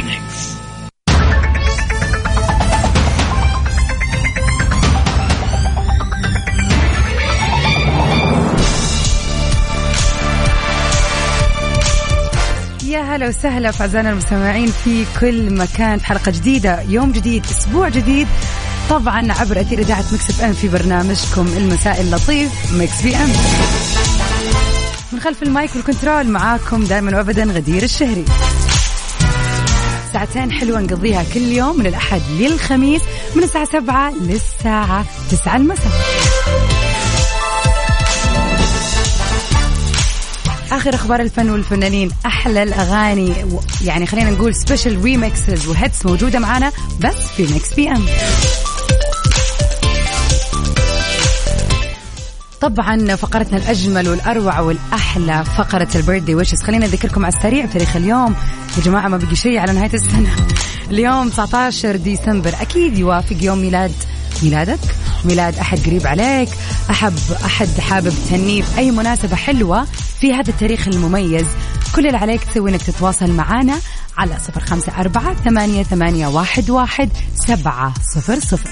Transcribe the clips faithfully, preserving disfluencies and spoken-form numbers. الميكس. هلا وسهلا في أعزائنا المستمعين في كل مكان، في حلقة جديدة، يوم جديد، أسبوع جديد، طبعا عبر أثير إذاعة ميكس اف ام في برنامجكم المساء اللطيف ميكس بي ام. من خلف المايك والكنترول معاكم دائما وأبدا غدير الشهري. ساعتين حلوة نقضيها كل يوم من الأحد للخميس من الساعة سبعة للساعة تسعة المساء. آخر أخبار الفن والفنانين، أحلى الأغاني، يعني خلينا نقول سبيشل ريميكسز وهيتس موجودة معنا بس في ميكس بي أم. طبعا فقرتنا الأجمل والأروع والأحلى، فقرة البيردي ويشز. خلينا نذكركم على السريع بتاريخ اليوم يا جماعة، ما بقي شيء على نهاية السنة. اليوم تسعة عشر ديسمبر، أكيد يوافق يوم ميلاد ميلادك، ميلاد أحد قريب عليك، أحب أحد حابب تهنيه بأي مناسبة حلوة في هذا التاريخ المميز. كل اللي عليك تسوي إنك تتواصل معنا على صفر خمسة أربعة ثمانية ثمانية واحد واحد سبعة صفر صفر،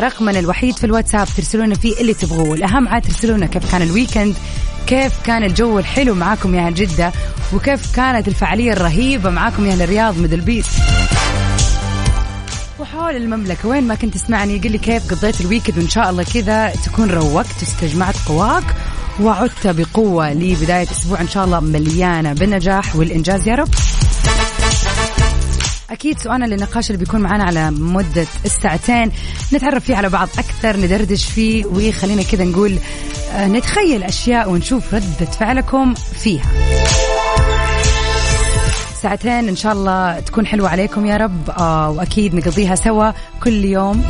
رقمنا الوحيد في الواتساب، ترسلونا فيه اللي تبغوه، والأهم عاد ترسلونا كيف كان الويكند، كيف كان الجو الحلو معاكم يا أهل جدة، وكيف كانت الفعالية الرهيبة معاكم يا أهل الرياض ميدل بيت وحول المملكة. وين ما كنت تسمعني قل لي كيف قضيت الويكند، وإن شاء الله كذا تكون روقت واستجمعت قواك وعدت بقوة لبداية أسبوع إن شاء الله مليانة بالنجاح والإنجاز يا رب. أكيد سؤالنا للنقاش اللي بيكون معنا على مدة الساعتين نتعرف فيه على بعض أكثر، ندردش فيه، وخلينا كذا نقول نتخيل أشياء ونشوف ردة فعلكم فيها. ساعتين إن شاء الله تكون حلوة عليكم يا رب، آه وأكيد نقضيها سوا كل يوم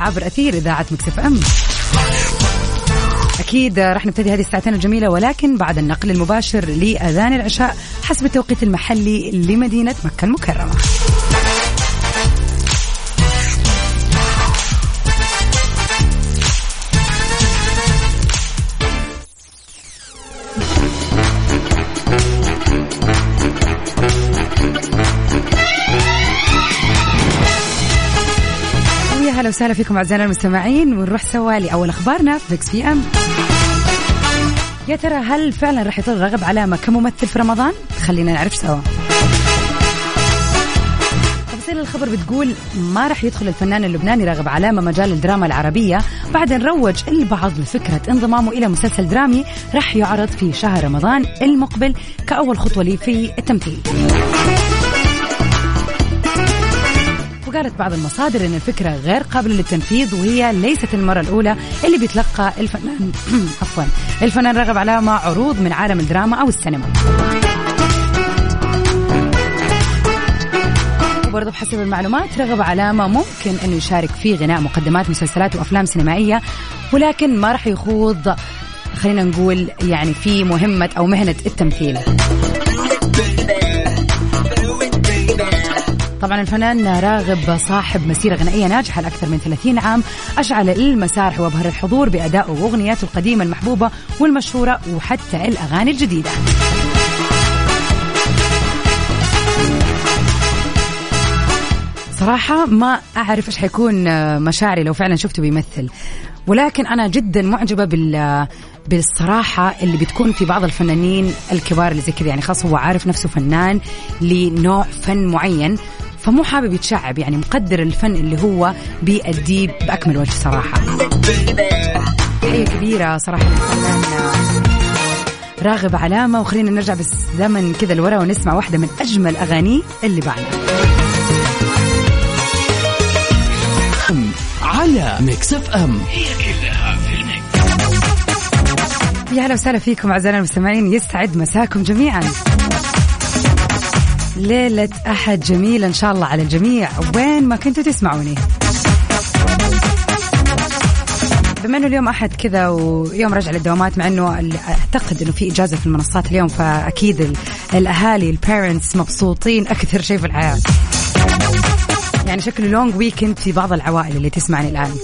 عبر أثير إذاعة ميكس اف ام. أكيد رح نبتدي هذه الساعتين الجميلة ولكن بعد النقل المباشر لأذان العشاء حسب التوقيت المحلي لمدينة مكة المكرمة. أهلا وسهلا فيكم أعزائنا المستمعين، ونروح سوا لأول أخبارنا في ميكس بي أم. يا ترى هل فعلا رح يطل رغب علامة كممثل في رمضان؟ خلينا نعرف سوا. تفاصيل الخبر بتقول ما رح يدخل الفنان اللبناني رغب علامة مجال الدراما العربية بعد أن روج البعض لفكرة انضمامه إلى مسلسل درامي رح يعرض في شهر رمضان المقبل كأول خطوة لي في التمثيل. وقالت بعض المصادر أن الفكرة غير قابلة للتنفيذ، وهي ليست المرة الأولى اللي بيتلقى الفنان عفوا الفنان رغب علامة عروض من عالم الدراما أو السينما. وبرضه بحسب المعلومات رغب علامة ممكن أنه يشارك في غناء مقدمات مسلسلات وأفلام سينمائية، ولكن ما رح يخوض خلينا نقول يعني في مهمة أو مهنة التمثيل. طبعا الفنان راغب صاحب مسيرة غنائية ناجحة لأكثر من ثلاثين عام، أشعل المسارح وأبهر الحضور بأدائه وأغنياته القديمة المحبوبة والمشهورة وحتى الأغاني الجديدة. صراحة ما أعرف إيش حيكون مشاعري لو فعلا شفته بيمثل، ولكن أنا جدا معجبة بال بالصراحة اللي بتكون في بعض الفنانين الكبار اللي زي كذا، يعني خاص هو عارف نفسه فنان لنوع فن معين، فمو حابب يتشعب، يعني مقدر الفن اللي هو بيأديه بأكمل وجه. صراحة حية كبيرة صراحة راغب علامة. وخلينا نرجع بالزمن كذا لورا ونسمع واحدة من أجمل أغاني اللي بعدها على ميكس اف ام، هي كلها في الميكس. يا هلا وسهلا فيكم أعزائنا المستمعين، يسعد مساكم جميعا، ليلة أحد جميلة إن شاء الله على الجميع وين ما كنتوا تسمعوني. بما انه اليوم احد كذا ويوم رجع للدوامات، مع انه اعتقد انه في اجازه في المنصات اليوم، فاكيد الاهالي البيرنتس مبسوطين اكثر شيء في الحياه. يعني شكله لونج ويكند في بعض العوائل اللي تسمعني الان،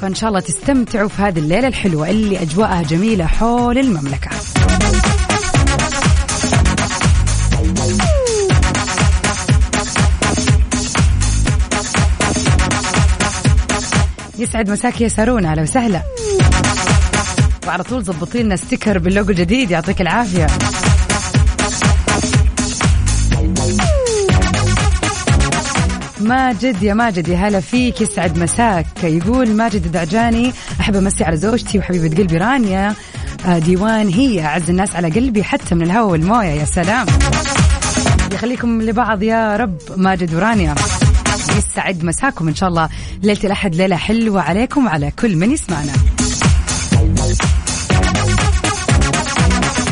فان شاء الله تستمتعوا في هذه الليله الحلوه اللي اجواءها جميله حول المملكه. يسعد مساك يا سارونا، اهلا وسهلا. وعلى طول ظبطي لنا ستيكر باللوجو الجديد، يعطيك العافيه. ماجد يا ماجد، يا هلا فيك، يسعد مساك. يقول ماجد الدعجاني، احب امسي على زوجتي وحبيبه قلبي رانيا ديوان، هي اعز الناس على قلبي حتى من الهواء والمويه. يا سلام، يخليكم لبعض يا رب ماجد ورانيا. يسعد مساكم، إن شاء الله ليلة الأحد ليلة حلوة عليكم وعلى كل من يسمعنا.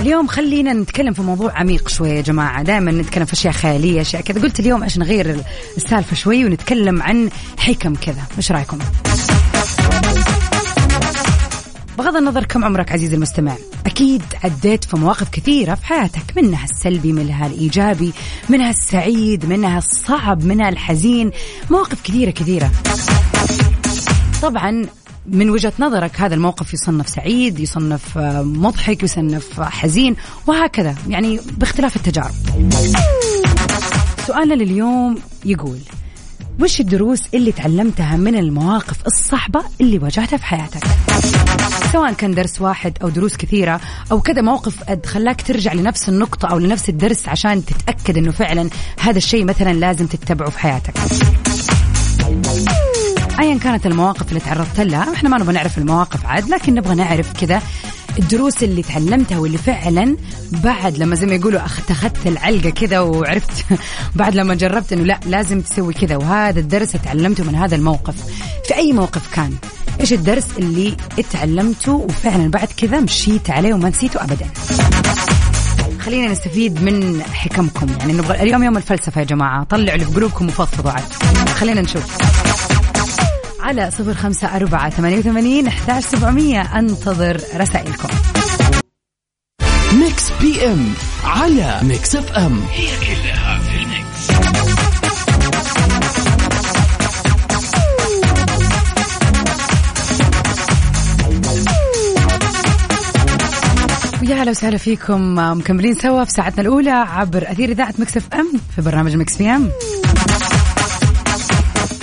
اليوم خلينا نتكلم في موضوع عميق شوية يا جماعة، دائما نتكلم في أشياء خيالية أشياء كذا، قلت اليوم عشان نغير السالفة شوي ونتكلم عن حكم كذا، إيش رأيكم؟ بغض النظر كم عمرك عزيزي المستمع، أكيد عديت في مواقف كثيرة في حياتك، منها السلبي، منها الإيجابي، منها السعيد، منها الصعب، منها الحزين، مواقف كثيرة كثيرة. طبعا من وجهة نظرك هذا الموقف يصنف سعيد، يصنف مضحك، يصنف حزين، وهكذا يعني باختلاف التجارب. سؤالنا لليوم يقول وش الدروس اللي تعلمتها من المواقف الصعبة اللي واجهتها في حياتك؟ سواء كان درس واحد أو دروس كثيرة أو كذا موقف خلاك ترجع لنفس النقطة أو لنفس الدرس عشان تتأكد أنه فعلا هذا الشيء مثلا لازم تتبعه في حياتك. أيا كانت المواقف اللي تعرضت لها، احنا ما نبغى نعرف المواقف عاد، لكن نبغى نعرف كذا الدروس اللي تعلمتها واللي فعلا بعد لما زي ما يقولوا اخذت العلقة كذا وعرفت بعد لما جربت انه لا لازم تسوي كذا، وهذا الدرس تعلمته من هذا الموقف. في اي موقف كان، ايش الدرس اللي اتعلمته وفعلا بعد كذا مشيت عليه وما نسيته ابدا؟ خلينا نستفيد من حكمكم، يعني نبغى اليوم يوم الفلسفة يا جماعة، طلعوا اللي في قلوبكم وفضفضوا عاد، خلينا نشوف. على صفر خمسة أربعة ثمانية وثمانين أحداش سبعمية أنتظر رسائلكم. ميكس بي أم على ميكس أف أم، هي كلها في الميكس. ويا هلا وسهلا فيكم، مكملين سوا في ساعتنا الأولى عبر أثير إذاعة ميكس أف أم في برنامج ميكس بي أم.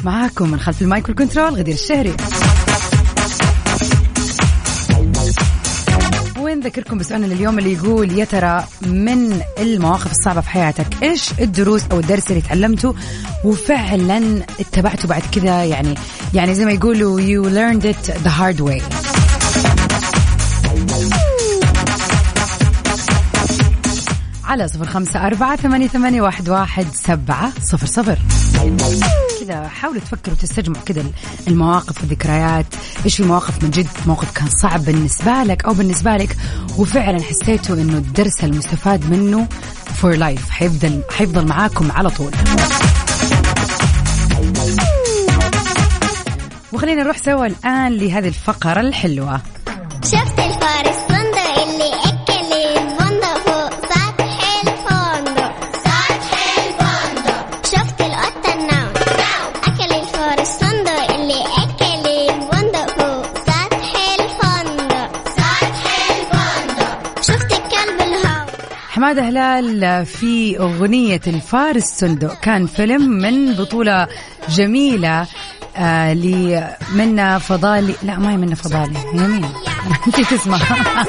معاكم من خلف المايك والكنترول غدير الشهري، ونذكركم بسؤالنا لليوم اللي يقول يا ترى من المواقف الصعبة في حياتك إيش الدروس أو الدرس اللي تعلمته وفعلا اتبعته بعد كذا، يعني يعني زي ما يقولوا you learned it the hard way. على صفر خمسة أربعة ثمانية ثمانية واحد واحد سبعة صفر صفر كذا، حاولوا تفكروا وتستجمعوا كذا المواقف والذكريات، إيش المواقف من جد موقف كان صعب بالنسبة لك أو بالنسبة لك وفعلا حسيتوا إنه الدرس المستفاد منه for life حيفضل حيفضل معاكم على طول. وخلينا نروح سوا الآن لهذه الفقرة الحلوة. شفت الفارس الفندق اللي حمادة هلال في أغنية الفارس الصندوق، كان فيلم من بطولة جميلة آه لمنى فضالي، لا ما هي منى فضالي، هي مين؟ أنت تسمعها.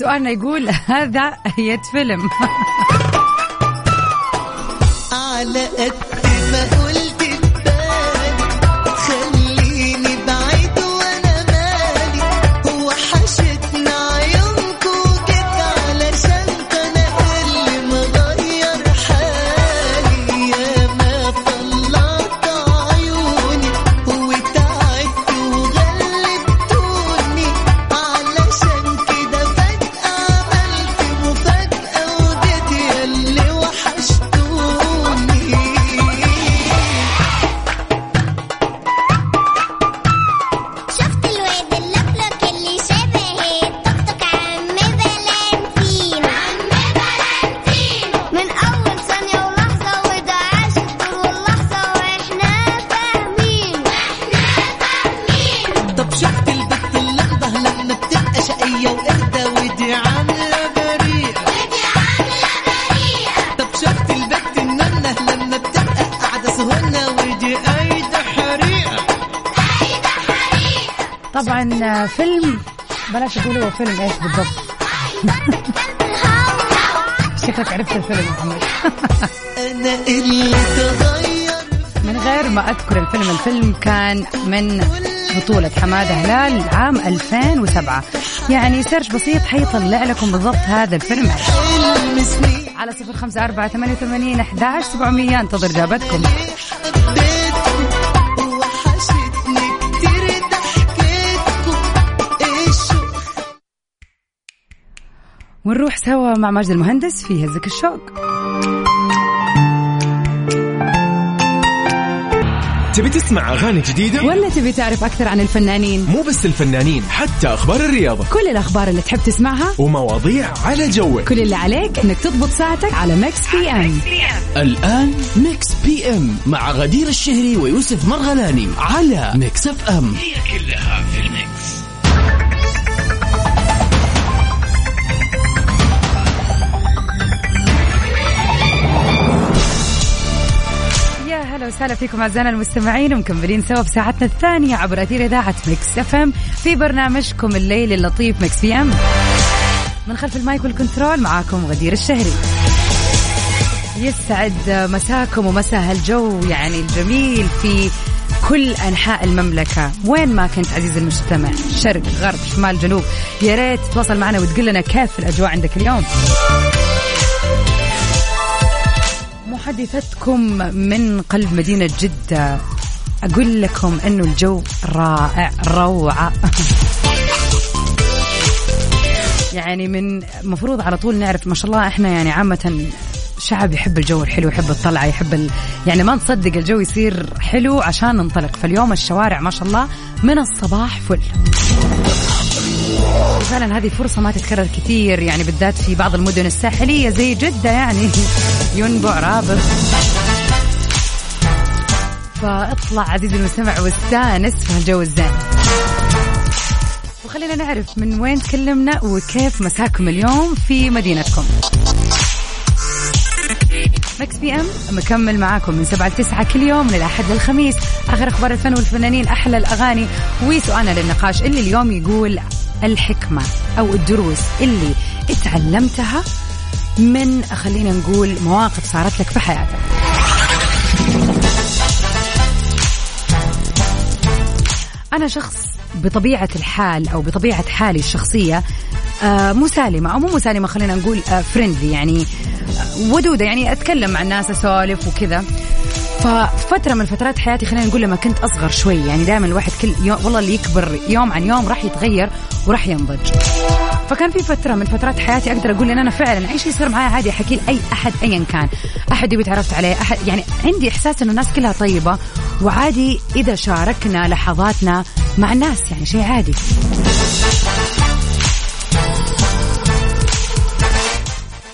سؤالنا يقول هذا هي فيلم على قد ما قلت طبعا فيلم بلاش اقول هو فيلم ايش بالضبط. شكلك عرفت الفيلم محمد. انا اللي تغير من غير ما اذكر الفيلم. الفيلم كان من بطولة حمادة هلال عام ألفين وسبعة. يعني سيرش بسيط حيطلع لكم بالضبط هذا الفيلم على صفر خمسة أربعة ثمانية ثمانية واحد واحد سبعمية. انتظر جابتكم. ونروح سوا مع ماجد المهندس في هزك الشوق. تبي تسمع أغاني جديدة؟ ولا تبي تعرف أكثر عن الفنانين؟ مو بس الفنانين، حتى أخبار الرياضة، كل الأخبار اللي تحب تسمعها ومواضيع على جوك. كل اللي عليك إنك تضبط ساعتك على ميكس بي أم. الآن ميكس بي أم مع غدير الشهري ويوسف مرغلاني على ميكس اف أم. هي كلها في الميكس. وسهلا فيكم أعزائنا المستمعين، ومكملين سوا بساعتنا الثانية عبر أثير إذاعة ميكس اف ام في برنامجكم الليل اللطيف ميكس بي ام. من خلف المايك والكنترول معاكم غدير الشهري. يسعد مساكم ومساء الجو يعني الجميل في كل أنحاء المملكة وين ما كنت عزيز المجتمع، شرق غرب شمال جنوب. يا ريت تتواصل معنا وتقول لنا كيف الأجواء عندك اليوم. محادثتكم من قلب مدينة جدة، أقول لكم أنه الجو رائع روعة. يعني من مفروض على طول نعرف ما شاء الله، إحنا يعني عامة شعب يحب الجو الحلو، يحب الطلعة، يحب ال... يعني ما نصدق الجو يصير حلو عشان ننطلق. فاليوم الشوارع ما شاء الله من الصباح فل. فعلا هذه فرصة ما تتكرر كثير، يعني بالذات في بعض المدن الساحلية زي جدة يعني ينبع رابط. فاطلع عزيزي المستمع واستانس في هالجو الزين، وخلينا نعرف من وين تكلمنا وكيف مساكم اليوم في مدينتكم. مكس بي ام مكمل معاكم من سبعة لتسعة كل يوم من الأحد للخميس، آخر أخبار الفن والفنانين، أحلى الأغاني، وسؤالنا للنقاش اللي اليوم يقول الحكمة أو الدروس اللي اتعلمتها من خلينا نقول مواقف صارت لك في حياتك. أنا شخص بطبيعة الحال أو بطبيعة حالي الشخصية مسالمة أو مو مسالمة، خلينا نقول فريندلي، يعني ودودة، يعني أتكلم مع الناس أسولف وكذا. ففترة من فترات حياتي خلينا نقول لما كنت أصغر شوي، يعني دائما الواحد كل يوم والله اللي يكبر يوم عن يوم راح يتغير وراح ينضج. فكان في فترة من فترات حياتي أقدر أقول إن أنا فعلا أي شيء يصير معايا عادي أحكي لأي أحد أيا كان، أحد يبي تعرفت عليه، أحد، يعني عندي إحساس إنه الناس كلها طيبة وعادي إذا شاركنا لحظاتنا مع الناس، يعني شيء عادي.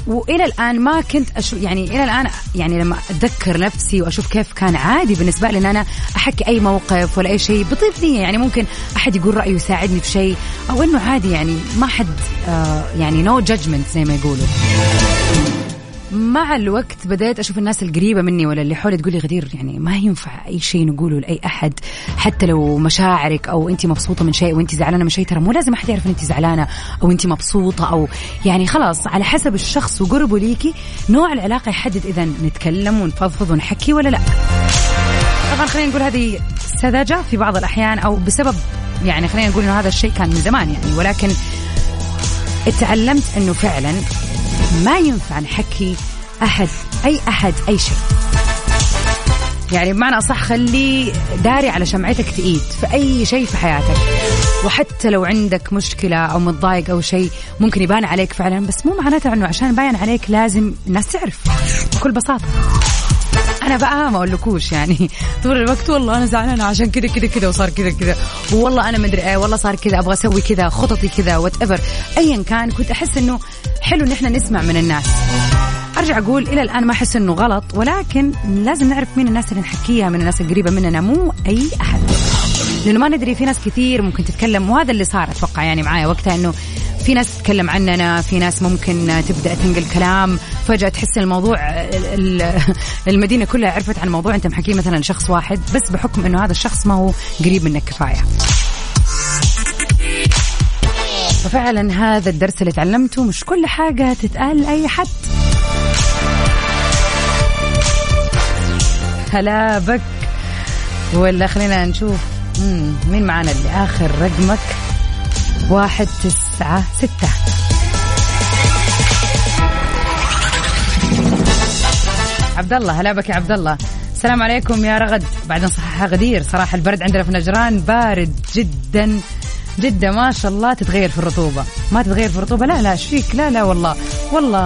وإلى الآن ما كنت أشوف، يعني إلى الآن يعني لما أتذكر نفسي وأشوف كيف كان عادي بالنسبة لي إن أنا أحكي أي موقف ولا أي شيء بطيب نية، يعني ممكن أحد يقول رأيه يساعدني في شيء أو إنه عادي، يعني ما حد آه يعني no judgment زي ما يقولوا. مع الوقت بدأت أشوف الناس القريبة مني ولا اللي حولي تقولي غدير يعني ما ينفع أي شيء نقوله لأي أحد، حتى لو مشاعرك أو أنت مبسوطة من شيء وأنت زعلانة من شيء، ترى مو لازم أحد يعرف أن أنت زعلانة أو أنت مبسوطة، أو يعني خلاص على حسب الشخص وقربه ليكي نوع العلاقة يحدد إذا نتكلم ونفضفض ونحكي ولا لا. طبعا خلينا نقول هذه سذاجة في بعض الأحيان، أو بسبب يعني خلينا نقول إنه هذا الشيء كان من زمان يعني، ولكن اتعلمت إنه فعلا ما ينفع نحكي أحد أي أحد أي شيء، يعني بمعنى أصح خلي داري على شمعتك تقيد في أي شيء في حياتك، وحتى لو عندك مشكلة أو متضايق أو شيء ممكن يبان عليك فعلا، بس مو معناته أنه عشان باين عليك لازم الناس تعرف. بكل بساطة أنا بقى ما أقولكوش يعني طول الوقت والله أنا زعلانة عشان كده كده كده وصار كده كده، والله أنا مدري إيه، والله صار كده، أبغى أسوي كذا، خططي كذا، وات إيفر أيا كان. كنت أحس إنه حلو إن إحنا نسمع من الناس. أرجع أقول إلى الآن ما أحس إنه غلط، ولكن لازم نعرف مين الناس اللي نحكيها، من الناس القريبة مننا، مو أي أحد، لأنه ما ندري. في ناس كثير ممكن تتكلم، وهذا اللي صار أتوقع يعني معايا وقتها، إنه في ناس تتكلم عننا، في ناس ممكن تبدأ تنقل كلام، فجأة تحس الموضوع المدينة كلها عرفت عن موضوع أنت محكي مثلا شخص واحد بس بحكم أنه هذا الشخص ما هو قريب منك كفاية. ففعلا هذا الدرس اللي تعلمته مش كل حاجة تتقال لأي حد. هلا بك، ولا خلينا نشوف مين معنا اللي آخر رقمك واحد تسعة ستة. عبد الله، هلا بك يا عبد الله. السلام عليكم يا رغد، بعد نصحها غدير. صراحة البرد عندنا في نجران بارد جدا جدا، ما شاء الله. تتغير في الرطوبة؟ ما تتغير في الرطوبة، لا لا شفيك، لا لا والله والله.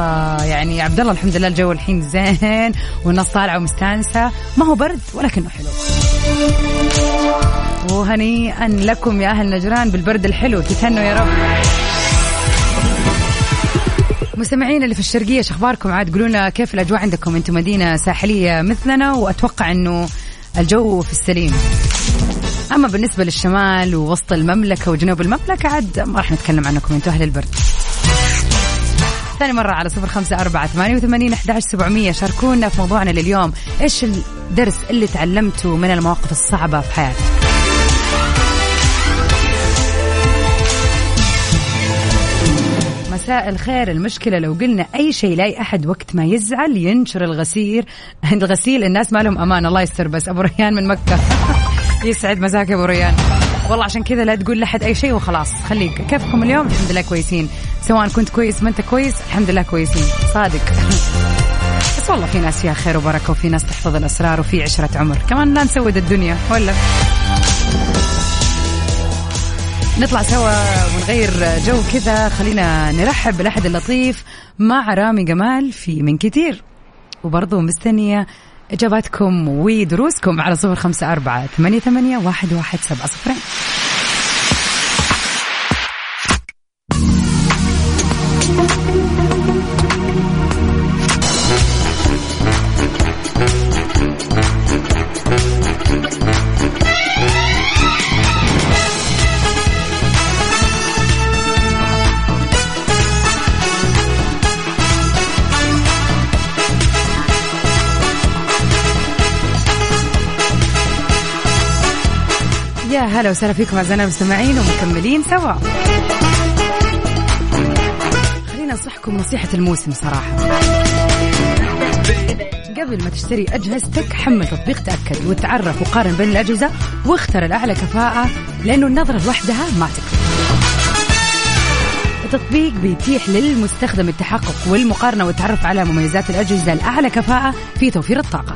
يعني يا عبد الله الحمد لله الجو الحين زين والناس طالعة ومستانسة، ما هو برد ولكنه حلو. وهنيئا لكم يا أهل نجران بالبرد الحلو، تتهنوا يا رب. مستمعين اللي في الشرقية شخباركم؟ عاد قولونا كيف الأجواء عندكم، أنتم مدينة ساحلية مثلنا وأتوقع أنه الجو في السليم. أما بالنسبة للشمال ووسط المملكة وجنوب المملكة عاد ما راح نتكلم عنكم، أنتم أهل البرد. ثاني مرة على صفر خمسة أربعة ثمانية وثمانين أحد عشر سبعمية شاركونا في موضوعنا لليوم، إيش الدرس اللي تعلمته من المواقف الصعبة في حياتك؟ مساء الخير. المشكلة لو قلنا أي شيء لاي أحد وقت ما يزعل ينشر الغسيل عند الغسيل، الناس ما لهم أمان. الله يستر. بس أبو ريان من مكة يسعد مساك يا أبو ريان. والله عشان كذا لا تقول لحد أي شيء وخلاص، خليك. كيفكم اليوم؟ الحمد لله كويسين، سواء كنت كويس ما أنت كويس الحمد لله كويسين صادق. بس والله في ناس فيها خير وبركة، وفي ناس تحفظ الأسرار، وفي عشرة عمر كمان. لا نسود الدنيا، ولا نطلع سوا ونغير جو كذا. خلينا نرحب بالأحد اللطيف مع رامي جمال في من كتير، وبرضه مستنية إجاباتكم ودروسكم على صفر خمسة أربعة ثمانية ثمانية واحد واحد سبعة صفرين. هلا وسهلا فيكم أعزائنا المستمعين ومكملين سوا. خلينا ننصحكم نصيحة الموسم صراحة، قبل ما تشتري أجهزتك حمل تطبيق تأكد وتعرف وقارن بين الأجهزة واختر الأعلى كفاءة، لأنه النظرة لوحدها ما تكفي. التطبيق بيتيح للمستخدم التحقق والمقارنة والتعرف على مميزات الأجهزة الأعلى كفاءة في توفير الطاقة.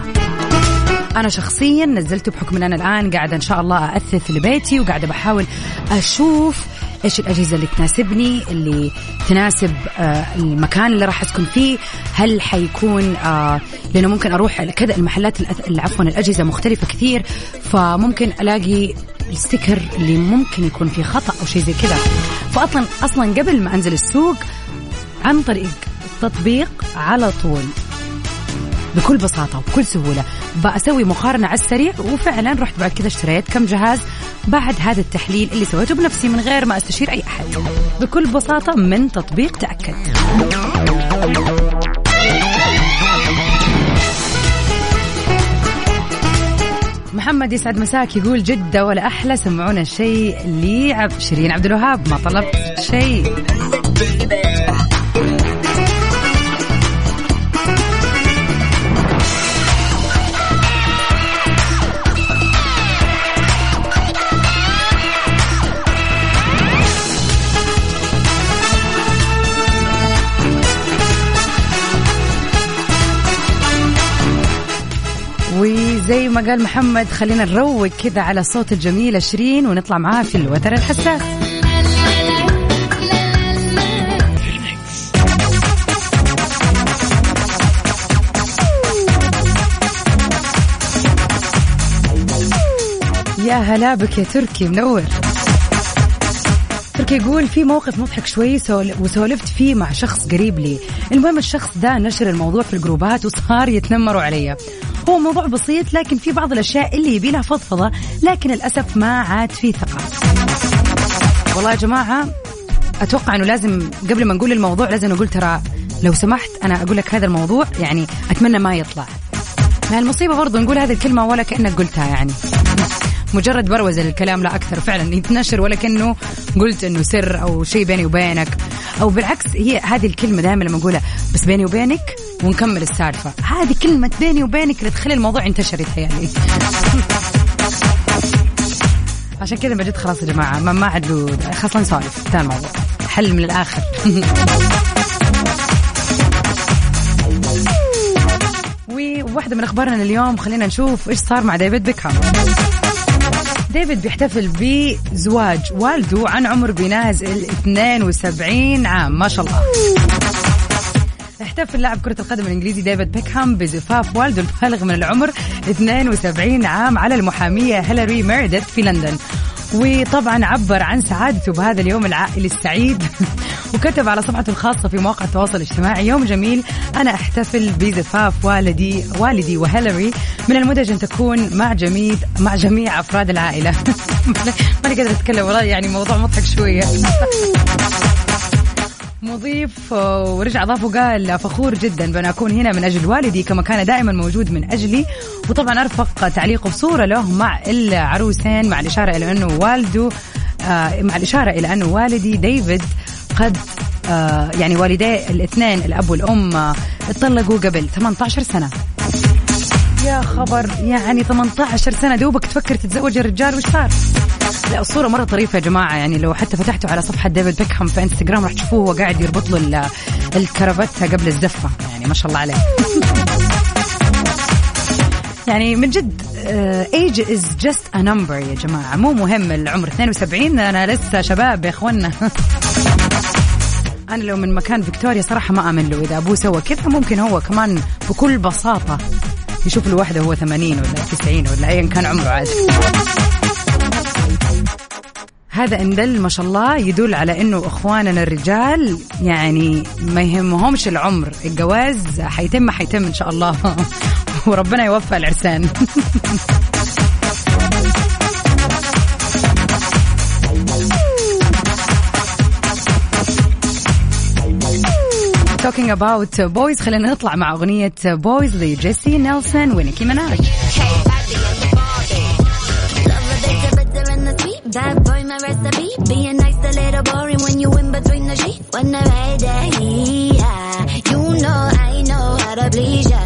أنا شخصياً نزلته بحكم أن أنا الآن قاعدة إن شاء الله أأثث لبيتي، وقاعدة بحاول أشوف إيش الأجهزة اللي تناسبني، اللي تناسب آه المكان اللي راح أسكن فيه. هل حيكون آه لأنه ممكن أروح كذا المحلات عفواً الأجهزة مختلفة كثير، فممكن ألاقي الستيكر اللي ممكن يكون فيه خطأ أو شيء زي كذا. فأصلاً أصلاً قبل ما أنزل السوق عن طريق التطبيق على طول بكل بساطة وبكل سهولة بأسوي مقارنة على السريع. وفعلا رحت بعد كذا اشتريت كم جهاز بعد هذا التحليل اللي سويته بنفسي من غير ما استشير أي أحد، بكل بساطة من تطبيق تأكد. محمد يسعد مساك، يقول جدة ولا أحلى. سمعونا شيء لي شيرين عبد الوهاب، ما طلبت شيء. وزي ما قال محمد خلينا نروق كذا على صوت الجميلة شيرين ونطلع معاها في الوتر الحساس. يا هلا بك يا تركي، منور. تركي يقول في موقف مضحك شوي وسولفت فيه مع شخص قريب لي، المهم الشخص ده نشر الموضوع في الجروبات وصار يتنمروا عليا. هو موضوع بسيط لكن في بعض الأشياء اللي يبي لها فضفضة، لكن للأسف ما عاد فيه ثقة. والله يا جماعة أتوقع أنه لازم قبل ما نقول الموضوع لازم أقول ترى لو سمحت أنا أقول لك هذا الموضوع يعني أتمنى ما يطلع. ما المصيبة برضو نقول هذه الكلمة ولا كأنك قلتها، يعني مجرد بروز الكلام لا أكثر، فعلا يتنشر ولا كأنه قلت أنه سر أو شيء بيني وبينك، أو بالعكس هي هذه الكلمة دائما لما أقولها بس بيني وبينك ونكمل السالفة، هذه كلمة بيني وبينك اللي تخلي الموضوع انتشرت يعني. عشان كذا بجد خلاص يا جماعة ما ما عدوا خاصة نسولف تاني الموضوع حل من الآخر. وواحدة من أخبارنا اليوم خلينا نشوف إيش صار مع ديفيد بيكهام. ديفيد بيحتفل بزواج والده عن عمر بينازل اثنين وسبعين عام ما شاء الله. احتفل لاعب كرة القدم الإنجليزي ديفيد بيكهام بزفاف والده البالغ من العمر اثنين وسبعين عام على المحامية هيلاري ميردت في لندن، وطبعا عبر عن سعادته بهذا اليوم العائلي السعيد وكتب على صفحته الخاصة في مواقع التواصل الاجتماعي: يوم جميل، أنا أحتفل بزفاف والدي والدي وهيلاري، من المدهش أن تكون مع جميع مع جميع أفراد العائلة. ما أنا قادرة أتكلم والله، يعني موضوع مضحك شوية. مضيف ورجع أضاف وقال: فخور جدا بأن أكون هنا من أجل والدي كما كان دائما موجود من أجلي. وطبعا أرفق تعليقه بصورة له مع العروسين مع الإشارة إلى أنه والده آه مع الإشارة إلى أنه والدي ديفيد قد آه يعني والدي الاثنين الأب والأم آه اتطلقوا قبل ثمانية عشر سنة. يا خبر، يعني ثمانية عشر سنة دوبك تفكر تتزوج الرجال وش صار؟ لا الصورة مرة طريفة يا جماعة، يعني لو حتى فتحتوا على صفحة ديفيد بيكهام في انستغرام راح تشوفوه وقاعد يربط له الكرافته قبل الزفة، يعني ما شاء الله عليه. يعني من جد age is just a number يا جماعة، مو مهم العمر، اثنين وسبعين أنا لسه شباب يا إخوانا. أنا لو من مكان فيكتوريا صراحة ما أمن له، إذا أبوه سوى كذا ممكن هو كمان بكل بساطة يشوف الواحدة هو ثمانين ولا تسعين ولا أيا كان عمره عادي. هذا إن دل ما شاء الله يدل على إنه إخواننا الرجال يعني ما يهمهمش العمر، الجواز حيتم حيتم إن شاء الله. وربنا يوفق العرسان. Talking about boys، خلينا نطلع مع أغنية boys لجيسي نيلسون ونيكي مناج. That boy my recipe, being nice a little boring when you in between the sheets. When I'm ready, yeah, you know I know how to please ya.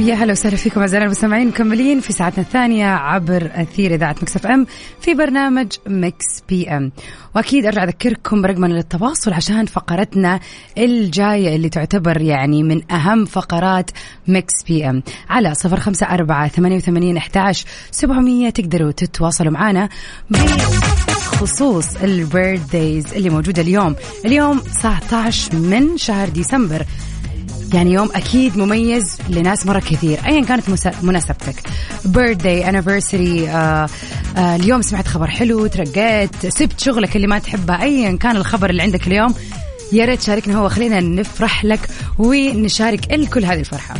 يا هلا وسهلا فيكم أعزائي المستمعين، مكملين في ساعتنا الثانية عبر أثير إذاعة ميكس اف ام في برنامج ميكس بي ام، وأكيد أرجع أذكركم برقمنا للتواصل عشان فقرتنا الجاية اللي تعتبر يعني من أهم فقرات ميكس بي ام على صفر خمسة أربعة ثمانية وثمانين أحداش سبعمية. تقدروا تتواصلوا معنا بخصوص البيرثدايز اللي موجودة اليوم، اليوم تسعة عشر من شهر ديسمبر، يعني يوم أكيد مميز لناس مرة كثير أيا كانت مناسبتك، birthday anniversary. آه آه اليوم سمعت خبر حلو، ترقيت، سبت شغلك اللي ما تحبه، أيا كان الخبر اللي عندك اليوم يا ريت شاركنا هو، خلينا نفرح لك ونشارك الكل هذه الفرحة.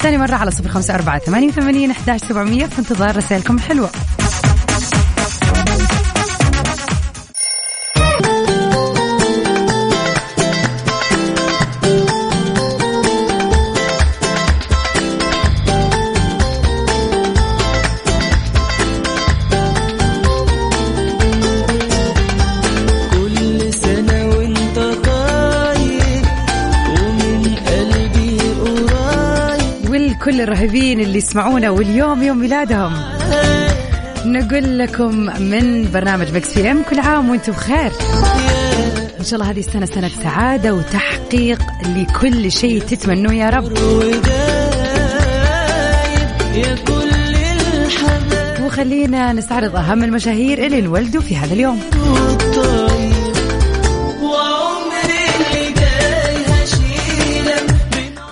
ثاني مرة على صفر خمسة أربعة ثمانية ثمانية أحداش سبعمية في انتظار رسائلكم الحلوة. كل الرهيبين اللي يسمعونا واليوم يوم ميلادهم نقول لكم من برنامج ميكس بي ام كل عام وانتم بخير، ان شاء الله هذه السنه سنه سعاده وتحقيق لكل شيء تتمنوه يا رب، وخلينا نستعرض اهم المشاهير اللي انولدوا في هذا اليوم.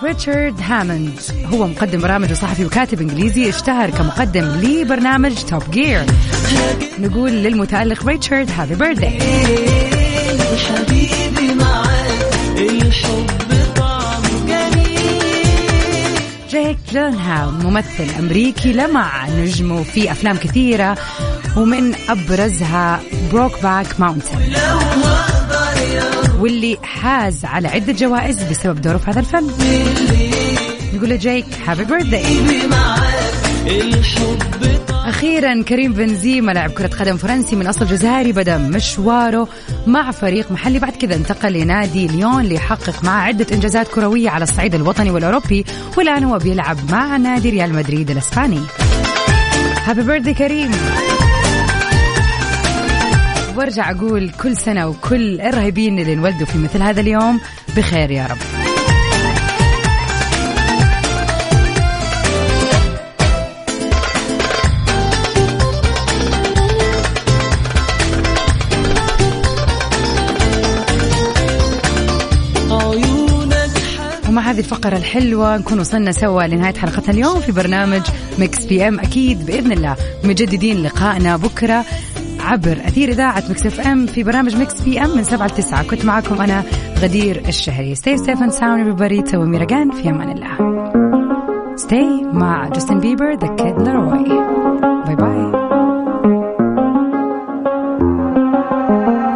ريتشارد هاموند هو مقدم برامج وصحفي وكاتب إنجليزي، اشتهر كمقدم لبرنامج توب جير. نقول للمتألق ريتشارد هابي بيرثداي. جيك جيلنهال ممثل أمريكي لمع نجمه في أفلام كثيرة ومن أبرزها Brokeback Mountain واللي حاز على عدة جوائز بسبب دوره في هذا الفيلم. نقول لجيك هابي بيرثداي. أخيرا كريم بنزيما لاعب كرة قدم فرنسي من أصل جزائري بدأ مشواره مع فريق محلي، بعد كذا انتقل لنادي ليون ليحقق معه عدة إنجازات كروية على الصعيد الوطني والأوروبي، والآن هو بيلعب مع نادي ريال مدريد الإسباني. هابي بيرثداي كريم. وارجع أقول كل سنة وكل الرهيبين اللي انولدوا في مثل هذا اليوم بخير يا رب. ومع هذه الفقرة الحلوة نكون وصلنا سوا لنهاية حلقتنا اليوم في برنامج ميكس بي ام. أكيد بإذن الله مجددين لقائنا بكرة عبر أثير إذاعة ميكس اف ام في برنامج ميكس بي ام من سبعة لتسعة. كنت معكم أنا غدير الشهري. Stay safe and sound everybody. تو ميرجان في أمان الله. Stay مع جاستن بيبر The Kid LAROI. باي باي.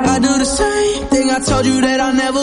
I do the same thing I told you that I never